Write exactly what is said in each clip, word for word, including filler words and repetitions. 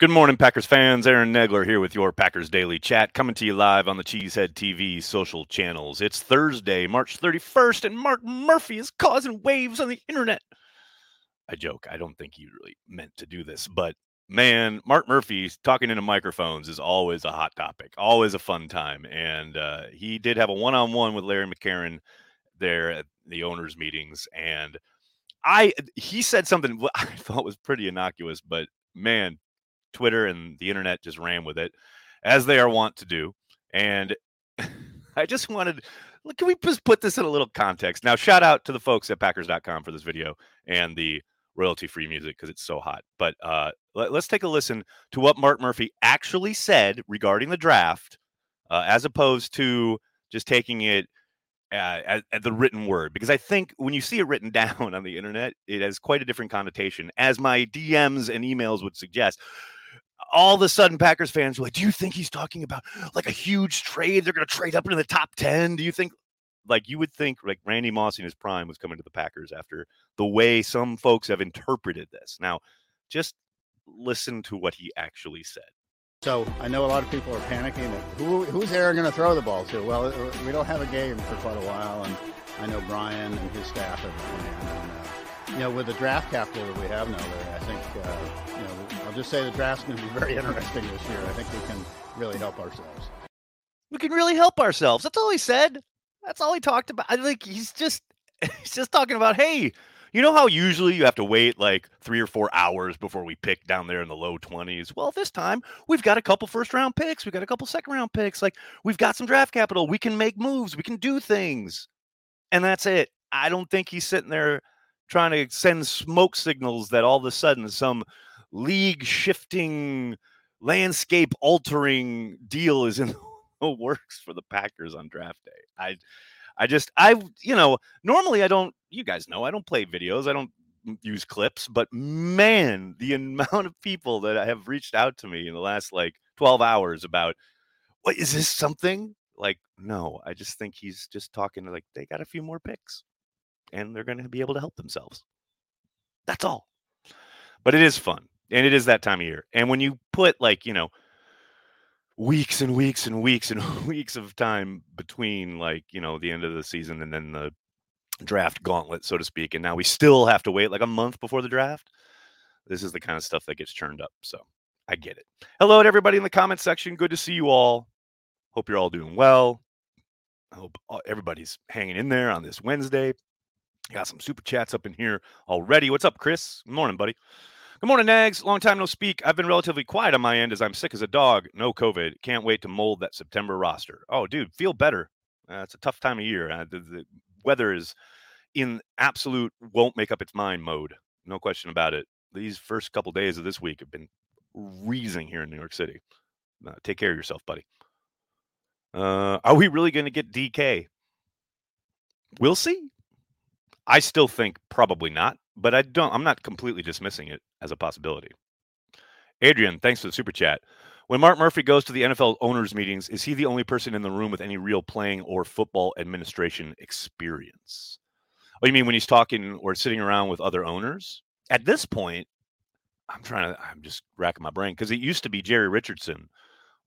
Good morning, Packers fans. Aaron Negler here with your Packers Daily Chat, coming to you live on the Cheesehead T V social channels. It's Thursday, March thirty-first, and Mark Murphy is causing waves on the internet. I joke. I don't think he really meant to do this, but man, Mark Murphy talking into microphones is always a hot topic, always a fun time. And uh, he did have a one-on-one with Larry McCarron there at the owners' meetings. And I he said something I thought was pretty innocuous, but man, Twitter and the internet just ran with it, as they are wont to do. And I just wanted, look, can we just put this in a little context? Now, shout out to the folks at Packers dot com for this video and the royalty-free music because it's so hot. But uh, let, let's take a listen to what Mark Murphy actually said regarding the draft, uh, as opposed to just taking it uh, at, at the written word. Because I think when you see it written down on the internet, it has quite a different connotation, as my D Ms and emails would suggest. All of a sudden, Packers fans were like, do you think he's talking about like a huge trade? They're going to trade up into the top ten. Do you think, like, you would think like Randy Moss in his prime was coming to the Packers after the way some folks have interpreted this? Now, just listen to what he actually said. So I know a lot of people are panicking. Who, who's Aaron going to throw the ball to? Well, we don't have a game for quite a while. And I know Brian and his staff have planned. And, uh, you know, with the draft capital that we have now, Larry, I think, uh, you know, I'll just say the draft's going to be very interesting this year. I think we can really help ourselves. We can really help ourselves. That's all he said. That's all he talked about. I think he's just, he's just talking about, hey, you know how usually you have to wait like three or four hours before we pick down there in the low twenties? Well, this time we've got a couple first round picks. We've got a couple second round picks. Like, we've got some draft capital. We can make moves. We can do things. And that's it. I don't think he's sitting there trying to send smoke signals that all of a sudden some league shifting, landscape altering deal is in the works for the Packers on draft day. I, I just, I, you know, normally I don't, you guys know, I don't play videos. I don't use clips, but man, the amount of people that have reached out to me in the last like twelve hours about, what is this something? Like, no, I just think he's just talking like they got a few more picks and they're going to be able to help themselves. That's all. But it is fun. And it is that time of year. And when you put like, you know, weeks and weeks and weeks and weeks of time between like, you know, the end of the season and then the draft gauntlet, so to speak. And now we still have to wait like a month before the draft. This is the kind of stuff that gets churned up. So I get it. Hello to everybody in the comment section. Good to see you all. Hope you're all doing well. I hope everybody's hanging in there on this Wednesday. Got some super chats up in here already. What's up, Chris? Good morning, buddy. Good morning, Nags. Long time no speak. I've been relatively quiet on my end as I'm sick as a dog. No COVID. Can't wait to mold that September roster. Oh, dude, feel better. Uh, it's a tough time of year. Uh, the, the weather is in absolute won't make up its mind mode. No question about it. These first couple days of this week have been freezing here in New York City. Uh, take care of yourself, buddy. Uh, are we really going to get D K? We'll see. I still think probably not, but I don't, I'm not completely dismissing it as a possibility. Adrian, thanks for the super chat. When Mark Murphy goes to the N F L owners meetings, is he the only person in the room with any real playing or football administration experience? Oh, you mean when he's talking or sitting around with other owners? At this point, I'm trying to, I'm just racking my brain because it used to be Jerry Richardson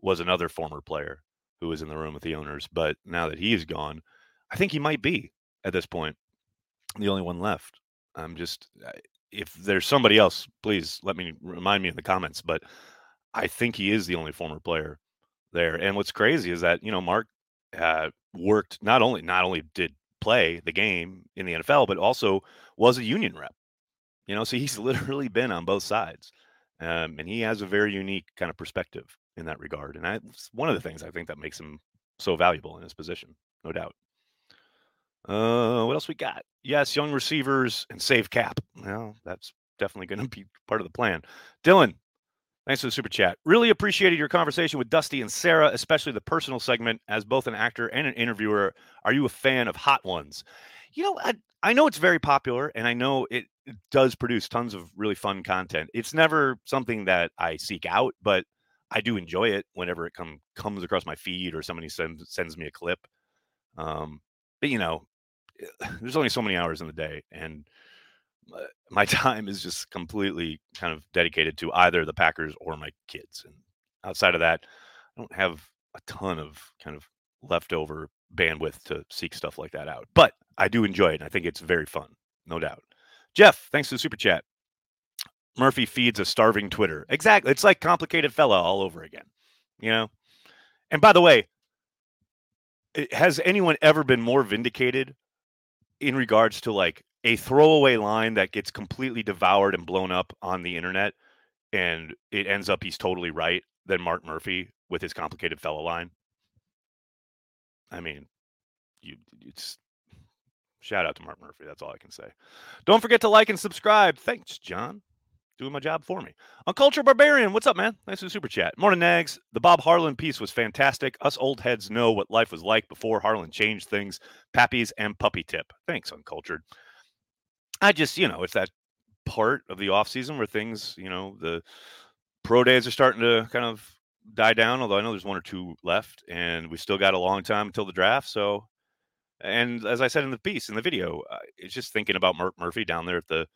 was another former player who was in the room with the owners. But now that he is gone, I think he might be at this point the only one left. I'm just, if there's somebody else, please let me remind me in the comments, but I think he is the only former player there. And what's crazy is that, you know, Mark uh, worked, not only, not only did play the game in the N F L, but also was a union rep, you know, so he's literally been on both sides. Um, and he has a very unique kind of perspective in that regard. And I, it's one of the things I think that makes him so valuable in his position, no doubt. Uh, what else we got? Yes, young receivers and save cap. Well, that's definitely going to be part of the plan. Dylan, thanks for the super chat. Really appreciated your conversation with Dusty and Sarah, especially the personal segment. As both an actor and an interviewer, are you a fan of Hot Ones? You know, I, I know it's very popular, and I know it, it does produce tons of really fun content. It's never something that I seek out, but I do enjoy it whenever it come, comes across my feed or somebody sends sends me a clip. Um, but, you know, there's only so many hours in the day, and my time is just completely kind of dedicated to either the Packers or my kids. And outside of that, I don't have a ton of kind of leftover bandwidth to seek stuff like that out, but I do enjoy it. And I think it's very fun. No doubt. Jeff, thanks for the super chat. Murphy feeds a starving Twitter. Exactly. It's like complicated fella all over again, you know? And by the way, has anyone ever been more vindicated in regards to like a throwaway line that gets completely devoured and blown up on the internet and it ends up he's totally right than Mark Murphy with his complicated fella line? I mean, you it's shout out to Mark Murphy. That's all I can say. Don't forget to like and subscribe. Thanks, John. Doing my job for me. Uncultured Barbarian, what's up, man? Thanks for the super chat. Morning, Nags. The Bob Harlan piece was fantastic. Us old heads know what life was like before Harlan changed things. Pappies and puppy tip. Thanks, Uncultured. I just, you know, it's that part of the offseason where things, you know, the pro days are starting to kind of die down, although I know there's one or two left, and we still got a long time until the draft, so... And as I said in the piece, in the video, uh, it's just thinking about Mark Murphy down there at the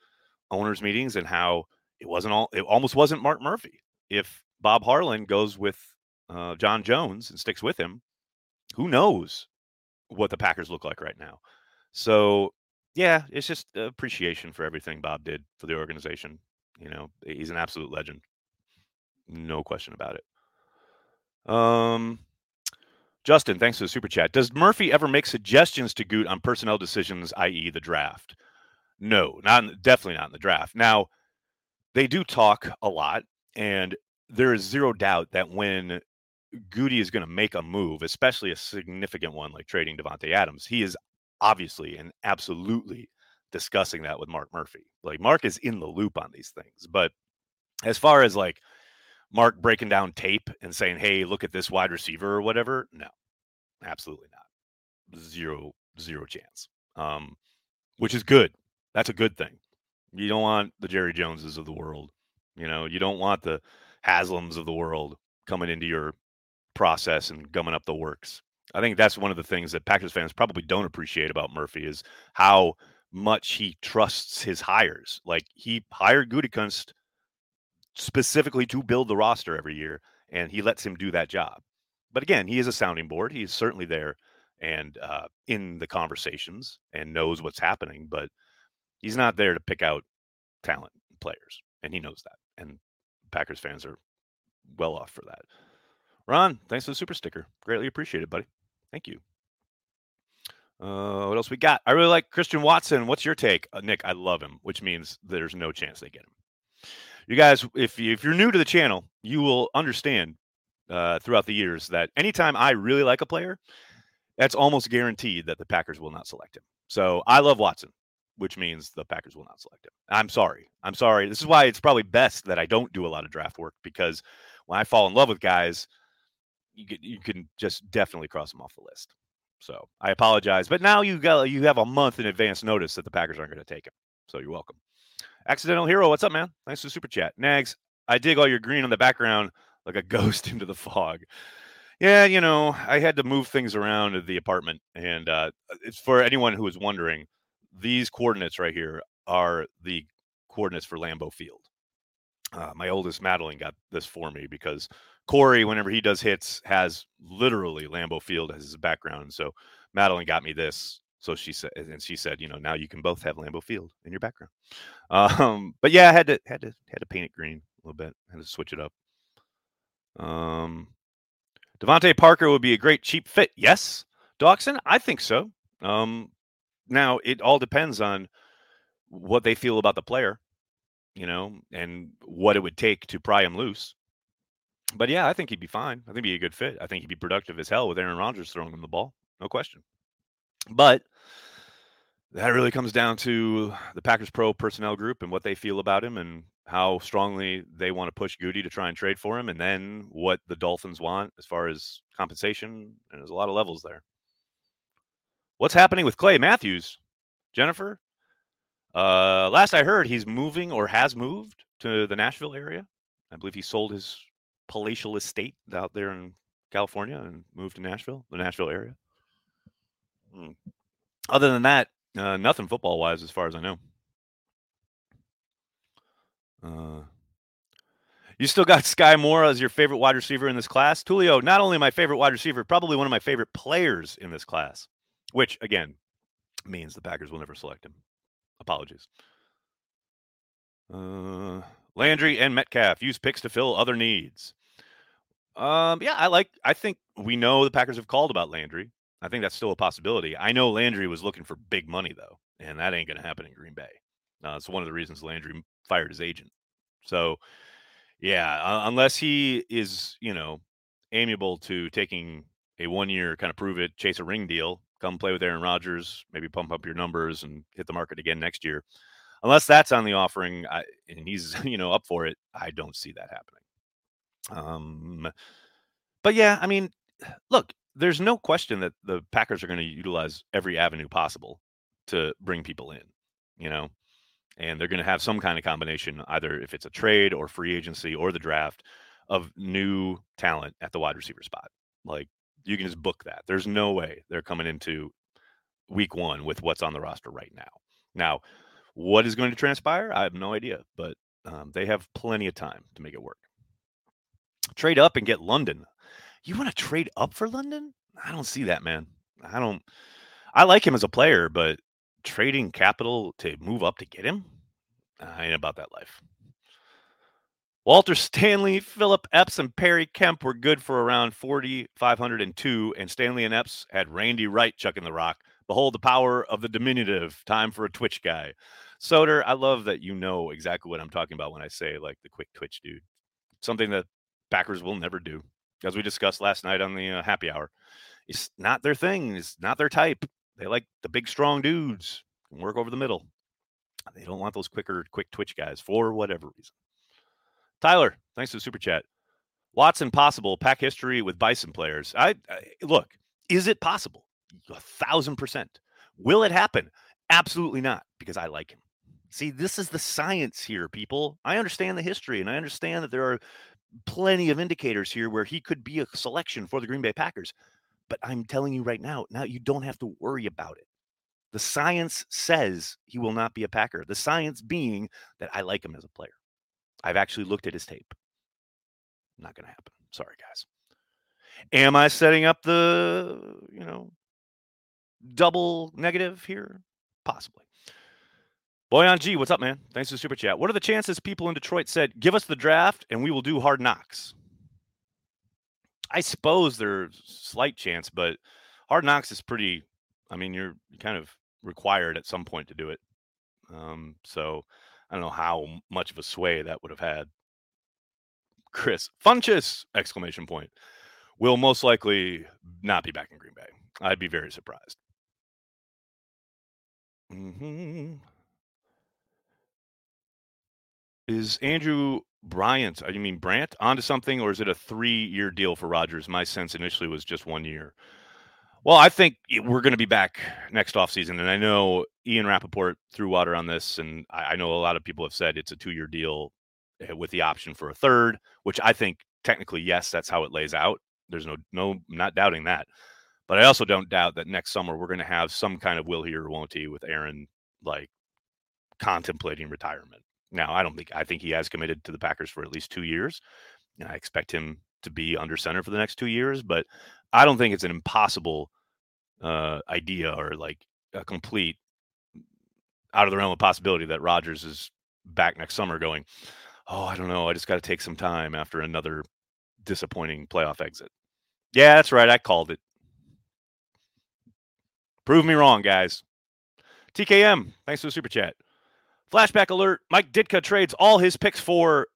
owners' meetings and how it wasn't all, it almost wasn't Mark Murphy. If Bob Harlan goes with uh, John Jones and sticks with him, who knows what the Packers look like right now. So, yeah, it's just appreciation for everything Bob did for the organization. You know, he's an absolute legend. No question about it. Um... Justin, thanks for the super chat. Does Murphy ever make suggestions to Goot on personnel decisions, that is the draft? No, not definitely not in the draft. Now, they do talk a lot, and there is zero doubt that when Goody is going to make a move, especially a significant one like trading Davante Adams, he is obviously and absolutely discussing that with Mark Murphy. Like, Mark is in the loop on these things. But as far as, like, Mark breaking down tape and saying, hey, look at this wide receiver or whatever. No, absolutely not. Zero, zero chance, um, which is good. That's a good thing. You don't want the Jerry Joneses of the world. You know, you don't want the Haslams of the world coming into your process and gumming up the works. I think that's one of the things that Packers fans probably don't appreciate about Murphy is how much he trusts his hires. Like, he hired Gutekunst specifically to build the roster every year, and he lets him do that job. But again, he is a sounding board. He's certainly there and uh, in the conversations and knows what's happening, but he's not there to pick out talent and players, and he knows that. And Packers fans are well off for that. Ron, thanks for the super sticker. Greatly appreciated, buddy. Thank you. Uh, what else we got? I really like Christian Watson. What's your take? Uh, Nick, I love him, which means there's no chance they get him. You guys, if, you, if you're new to the channel, you will understand uh, throughout the years that anytime I really like a player, that's almost guaranteed that the Packers will not select him. So I love Watson, which means the Packers will not select him. I'm sorry. I'm sorry. This is why it's probably best that I don't do a lot of draft work, because when I fall in love with guys, you, get, you can just definitely cross them off the list. So I apologize. But now you got you have a month in advance notice that the Packers aren't going to take him. So you're welcome. Accidental Hero, what's up, man? Thanks for the super chat. Nags, I dig all your green on the background like a ghost into the fog. Yeah, you know, I had to move things around at the apartment. And uh, it's for anyone who is wondering, these coordinates right here are the coordinates for Lambeau Field. Uh, my oldest, Madeline, got this for me because Corey, whenever he does hits, has literally Lambeau Field as his background. So Madeline got me this. So she said, and she said, you know, now you can both have Lambeau Field in your background. Um, but yeah, I had to, had to, had to paint it green a little bit. I had to switch it up. Um, DeVante Parker would be a great cheap fit. Yes. Dawson, I think so. Um, now it all depends on what they feel about the player, you know, and what it would take to pry him loose. But yeah, I think he'd be fine. I think he'd be a good fit. I think he'd be productive as hell with Aaron Rodgers throwing him the ball. No question. But that really comes down to the Packers Pro personnel group and what they feel about him and how strongly they want to push Goody to try and trade for him. And then what the Dolphins want as far as compensation. And there's a lot of levels there. What's happening with Clay Matthews, Jennifer? Uh, last I heard, he's moving or has moved to the Nashville area. I believe he sold his palatial estate out there in California and moved to Nashville, the Nashville area. Other than that, uh, nothing football wise, as far as I know. Uh, you still got Sky Moore as your favorite wide receiver in this class. Tulio, not only my favorite wide receiver, probably one of my favorite players in this class, which, again, means the Packers will never select him. Apologies. Uh, Landry and Metcalf use picks to fill other needs. Um, yeah, I like, I think we know the Packers have called about Landry. I think that's still a possibility. I know Landry was looking for big money, though, and that ain't going to happen in Green Bay. Uh, it's one of the reasons Landry fired his agent. So, yeah, uh, unless he is, you know, amiable to taking a one-year kind of prove it, chase a ring deal, come play with Aaron Rodgers, maybe pump up your numbers and hit the market again next year. Unless that's on the offering I, and he's, you know, up for it, I don't see that happening. Um, but, yeah, I mean, look, there's no question that the Packers are going to utilize every avenue possible to bring people in, you know, and they're going to have some kind of combination, either if it's a trade or free agency or the draft, of new talent at the wide receiver spot. Like, you can just book that. There's no way they're coming into week one with what's on the roster right now. Now, what is going to transpire? I have no idea, but um, they have plenty of time to make it work. Trade up and get London. You want to trade up for London? I don't see that, man. I don't. I like him as a player, but trading capital to move up to get him? I ain't about that life. Walter Stanley, Philip Epps, and Perry Kemp were good for around forty-five oh two, and Stanley and Epps had Randy Wright chucking the rock. Behold the power of the diminutive. Time for a Twitch guy. Soder, I love that you know exactly what I'm talking about when I say, like, the quick Twitch dude. Something that Packers will never do. As we discussed last night on the uh, happy hour, it's not their thing. It's not their type. They like the big, strong dudes who can work over the middle. They don't want those quicker, quick twitch guys for whatever reason. Tyler, thanks for the super chat. Watson possible, pack history with Bison players. I, I look, is it possible? A thousand percent. Will it happen? Absolutely not, because I like him. See, this is the science here, people. I understand the history, and I understand that there are plenty of indicators here where he could be a selection for the Green Bay Packers. But I'm telling you right now, now you don't have to worry about it. The science says he will not be a Packer. The science being that I like him as a player. I've actually looked at his tape. Not going to happen. Sorry, guys. Am I setting up the, you know, double negative here? Possibly. Boyan G, what's up, man? Thanks for the super chat. What are the chances people in Detroit said, give us the draft and we will do Hard Knocks? I suppose there's a slight chance, but Hard Knocks is pretty, I mean, you're kind of required at some point to do it. Um, so I don't know how much of a sway that would have had. Chris Funches, exclamation point, will most likely not be back in Green Bay. I'd be very surprised. Mm-hmm. Is Andrew Bryant, I mean Brandt, onto something, or is it a three-year deal for Rodgers? My sense initially was just one year. Well, I think it, we're going to be back next offseason, and I know Ian Rappaport threw water on this, and I, I know a lot of people have said it's a two-year deal with the option for a third, which I think technically, yes, that's how it lays out. There's no, no, not doubting that. But I also don't doubt that next summer we're going to have some kind of will he or won't he with Aaron, like, contemplating retirement. Now, I don't think, I think he has committed to the Packers for at least two years, and I expect him to be under center for the next two years, but I don't think it's an impossible uh, idea or like a complete out of the realm of possibility that Rodgers is back next summer going, oh, I don't know, I just got to take some time after another disappointing playoff exit. Yeah, that's right, I called it. Prove me wrong, guys. T K M, thanks for the super chat. Flashback alert. Mike Ditka trades all his picks for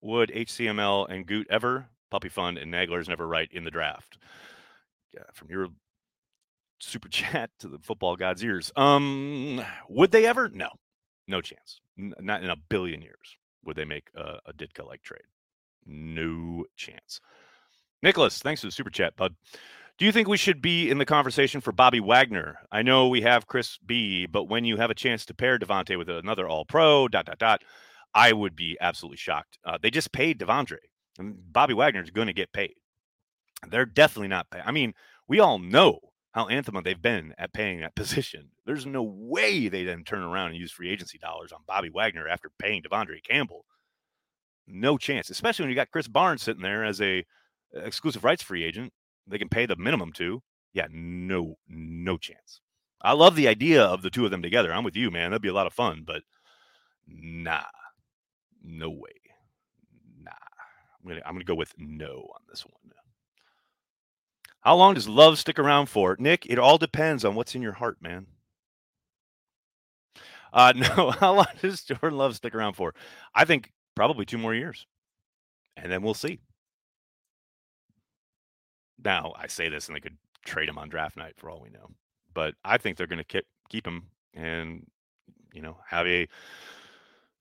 Wood, H C M L, and Goot ever. Puppy Fund and Nagler's never right in the draft. Yeah, from your super chat to the football god's ears. Um, would they ever? No. No chance. N- not in a billion years would they make a, a Ditka-like trade. No chance. Nicholas, thanks for the super chat, bud. Do you think we should be in the conversation for Bobby Wagner? I know we have Chris B, but when you have a chance to pair DeVante with another all-pro, dot, dot, dot, I would be absolutely shocked. Uh, they just paid Devondre, and Bobby Wagner is going to get paid. They're definitely not paying. I mean, we all know how anathema they've been at paying that position. There's no way they then turn around and use free agency dollars on Bobby Wagner after paying Devondre Campbell. no chance, especially when you got Chris Barnes sitting there as a exclusive rights free agent. They can pay the minimum to. Yeah, no, no chance. I love the idea of the two of them together. I'm with you, man. That'd be a lot of fun, but nah, no way. Nah, I'm gonna, I'm gonna go with no on this one. How long does Love stick around for? Nick, it all depends on what's in your heart, man. Uh, no, how long does Jordan Love stick around for? I think probably two more years, and then we'll see. Now, I say this, and they could trade him on draft night for all we know. But I think they're going to keep him and, you know, have a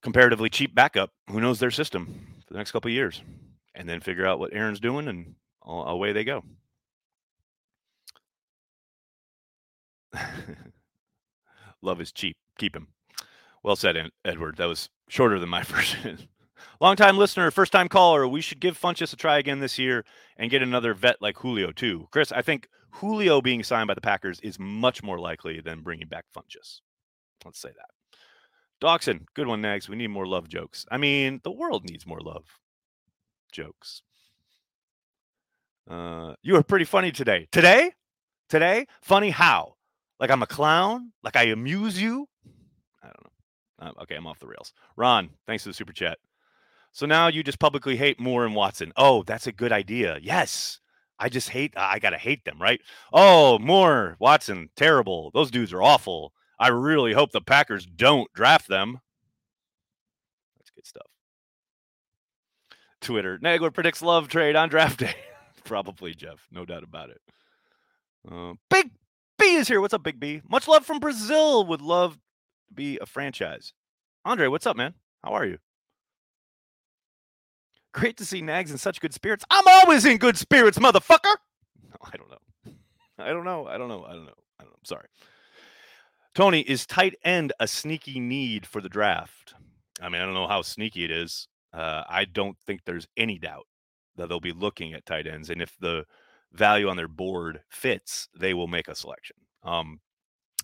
comparatively cheap backup who knows their system for the next couple of years, and then figure out what Aaron's doing, and away they go. Love is cheap. Keep him. Well said, Edward. That was shorter than my version. Long-time listener, first-time caller. We should give Funches a try again this year and get another vet like Julio, too. Chris, I think Julio being signed by the Packers is much more likely than bringing back Funches. Let's say that. Dawson, good one, Nags. We need more Love jokes. I mean, the world needs more Love jokes. Uh, you are pretty funny today. Today? Today? Funny how? Like I'm a clown? Like I amuse you? I don't know. Um, okay, I'm off the rails. Ron, thanks for the super chat. So now you just publicly hate Moore and Watson. Oh, that's a good idea. Yes. I just hate, I got to hate them, right? Oh, Moore, Watson, terrible. Those dudes are awful. I really hope the Packers don't draft them. That's good stuff. Twitter, Negler predicts Love trade on draft day. Probably, Jeff. No doubt about it. Uh, Big B is here. What's up, Big B? Much love from Brazil. Would love to be a franchise. Andre, what's up, man? How are you? Great to see Nags in such good spirits. I'm always in good spirits, motherfucker. No, I don't know. I don't know. I don't know. I don't know. I don't know. I'm sorry. Tony, is tight end a sneaky need for the draft? I mean, I don't know how sneaky it is. Uh, I don't think there's any doubt that they'll be looking at tight ends. And if the value on their board fits, they will make a selection. Um,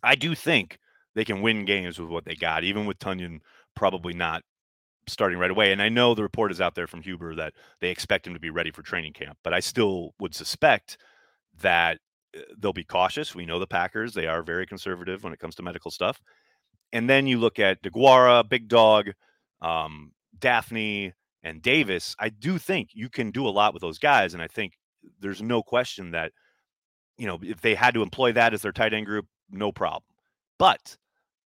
I do think they can win games with what they got, even with Tunyon probably not starting right away. And I know the report is out there from Huber that they expect him to be ready for training camp, but I still would suspect that they'll be cautious. We know the Packers, they are very conservative when it comes to medical stuff. And then you look at DeGuara, Big Dog, um, Daphne, and Davis. I do think you can do a lot with those guys. And I think there's no question that, you know, if they had to employ that as their tight end group, no problem. But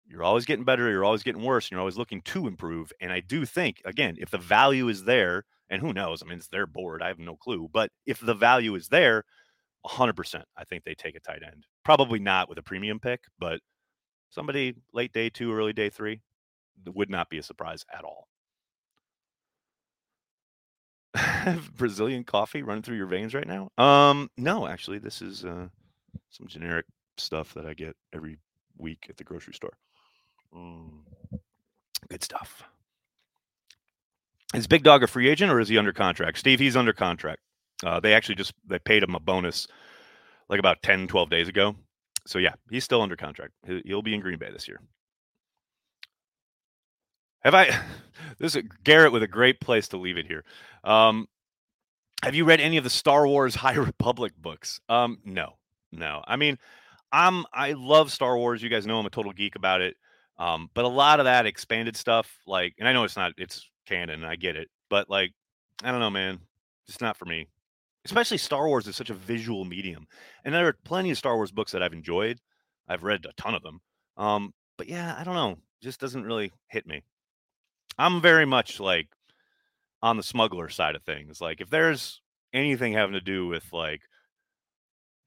you're always getting better. You're always getting worse. And you're always looking to improve. And I do think, again, if the value is there, and who knows? I mean, it's their board. I have no clue. But if the value is there, one hundred percent, I think they take a tight end. Probably not with a premium pick, but somebody late day two, early day three, would not be a surprise at all. Brazilian coffee running through your veins right now? Um, no, actually, this is uh, some generic stuff that I get every week at the grocery store. Mm. Good stuff. Is Big Dog a free agent or is he under contract? Steve, he's under contract. Uh, they actually just they paid him a bonus like about ten, twelve days ago. So, yeah, he's still under contract. He'll be in Green Bay this year. Have I – this is Garrett with a great place to leave it here. Um, have you read any of the Star Wars High Republic books? Um, no, no. I mean – I'm, I love Star Wars. You guys know I'm a total geek about it. Um, but a lot of that expanded stuff, like, and I know it's not, it's canon. I get it. But like, I don't know, man, it's not for me, especially Star Wars is such a visual medium. And there are plenty of Star Wars books that I've enjoyed. I've read a ton of them. Um, but yeah, I don't know. It just doesn't really hit me. I'm very much like on the smuggler side of things. Like if there's anything having to do with like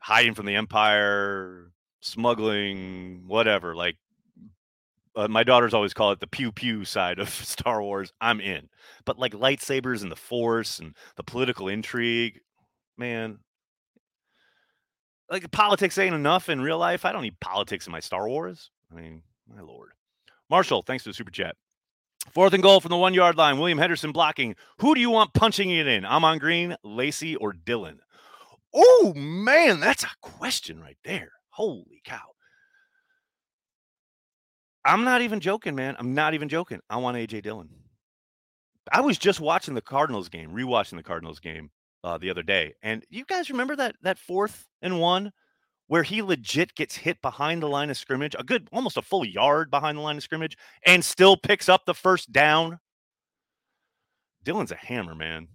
hiding from the Empire, smuggling, whatever. Like uh, my daughters always call it the pew pew side of Star Wars. I'm in, but like lightsabers and the Force and the political intrigue, man, like politics ain't enough in real life. I don't need politics in my Star Wars. I mean, my Lord. Marshall, thanks for the super chat. Fourth and goal from the one yard line. William Henderson blocking. Who do you want punching it in? Ahman Green, Lacey, or Dillon? Oh, man, that's a question right there. Holy cow. I'm not even joking, man. I'm not even joking. I want A J. Dillon. I was just watching the Cardinals game, rewatching the Cardinals game uh, the other day. And you guys remember that that fourth and one where he legit gets hit behind the line of scrimmage, a good, almost a full yard behind the line of scrimmage, and still picks up the first down? Dillon's a hammer, man.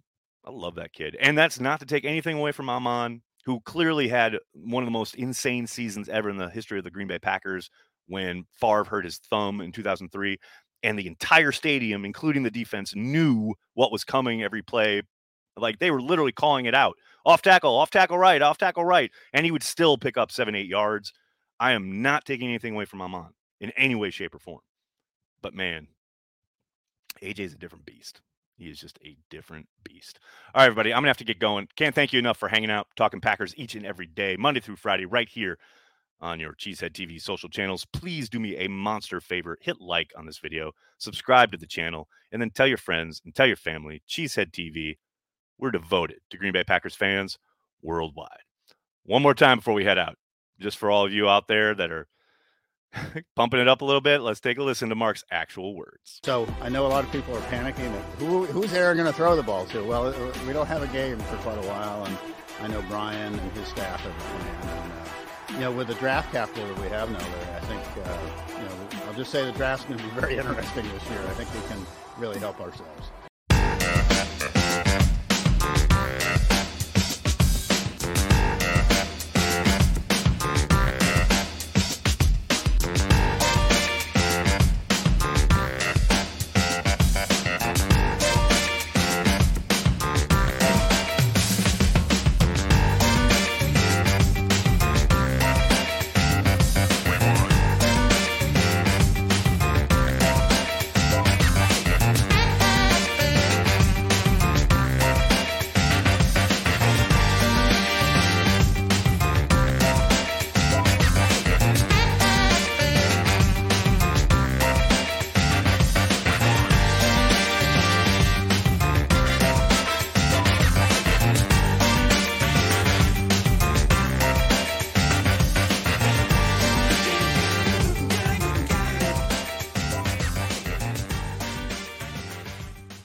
I love that kid. And that's not to take anything away from Ahman, who clearly had one of the most insane seasons ever in the history of the Green Bay Packers when Favre hurt his thumb in two thousand three. And the entire stadium, including the defense, knew what was coming every play. Like, they were literally calling it out. Off tackle, off tackle right, off tackle right. And he would still pick up seven, eight yards. I am not taking anything away from Ahman in any way, shape, or form. But, man, A J's a different beast. He is just a different beast. All right, everybody, I'm going to have to get going. Can't thank you enough for hanging out, talking Packers each and every day, Monday through Friday, right here on your Cheesehead T V social channels. Please do me a monster favor. Hit like on this video, subscribe to the channel, and then tell your friends and tell your family. Cheesehead T V, we're devoted to Green Bay Packers fans worldwide. One more time before we head out, just for all of you out there that are pumping it up a little bit, let's take a listen to Mark's actual words. So I know a lot of people are panicking. Who, who's Aaron going to throw the ball to? Well, we don't have a game for quite a while, and I know Brian and his staff have a plan. And, uh, you know, with the draft capital that we have now, Larry, I think, uh, you know, I'll just say the draft's going to be very interesting this year. I think we can really help ourselves.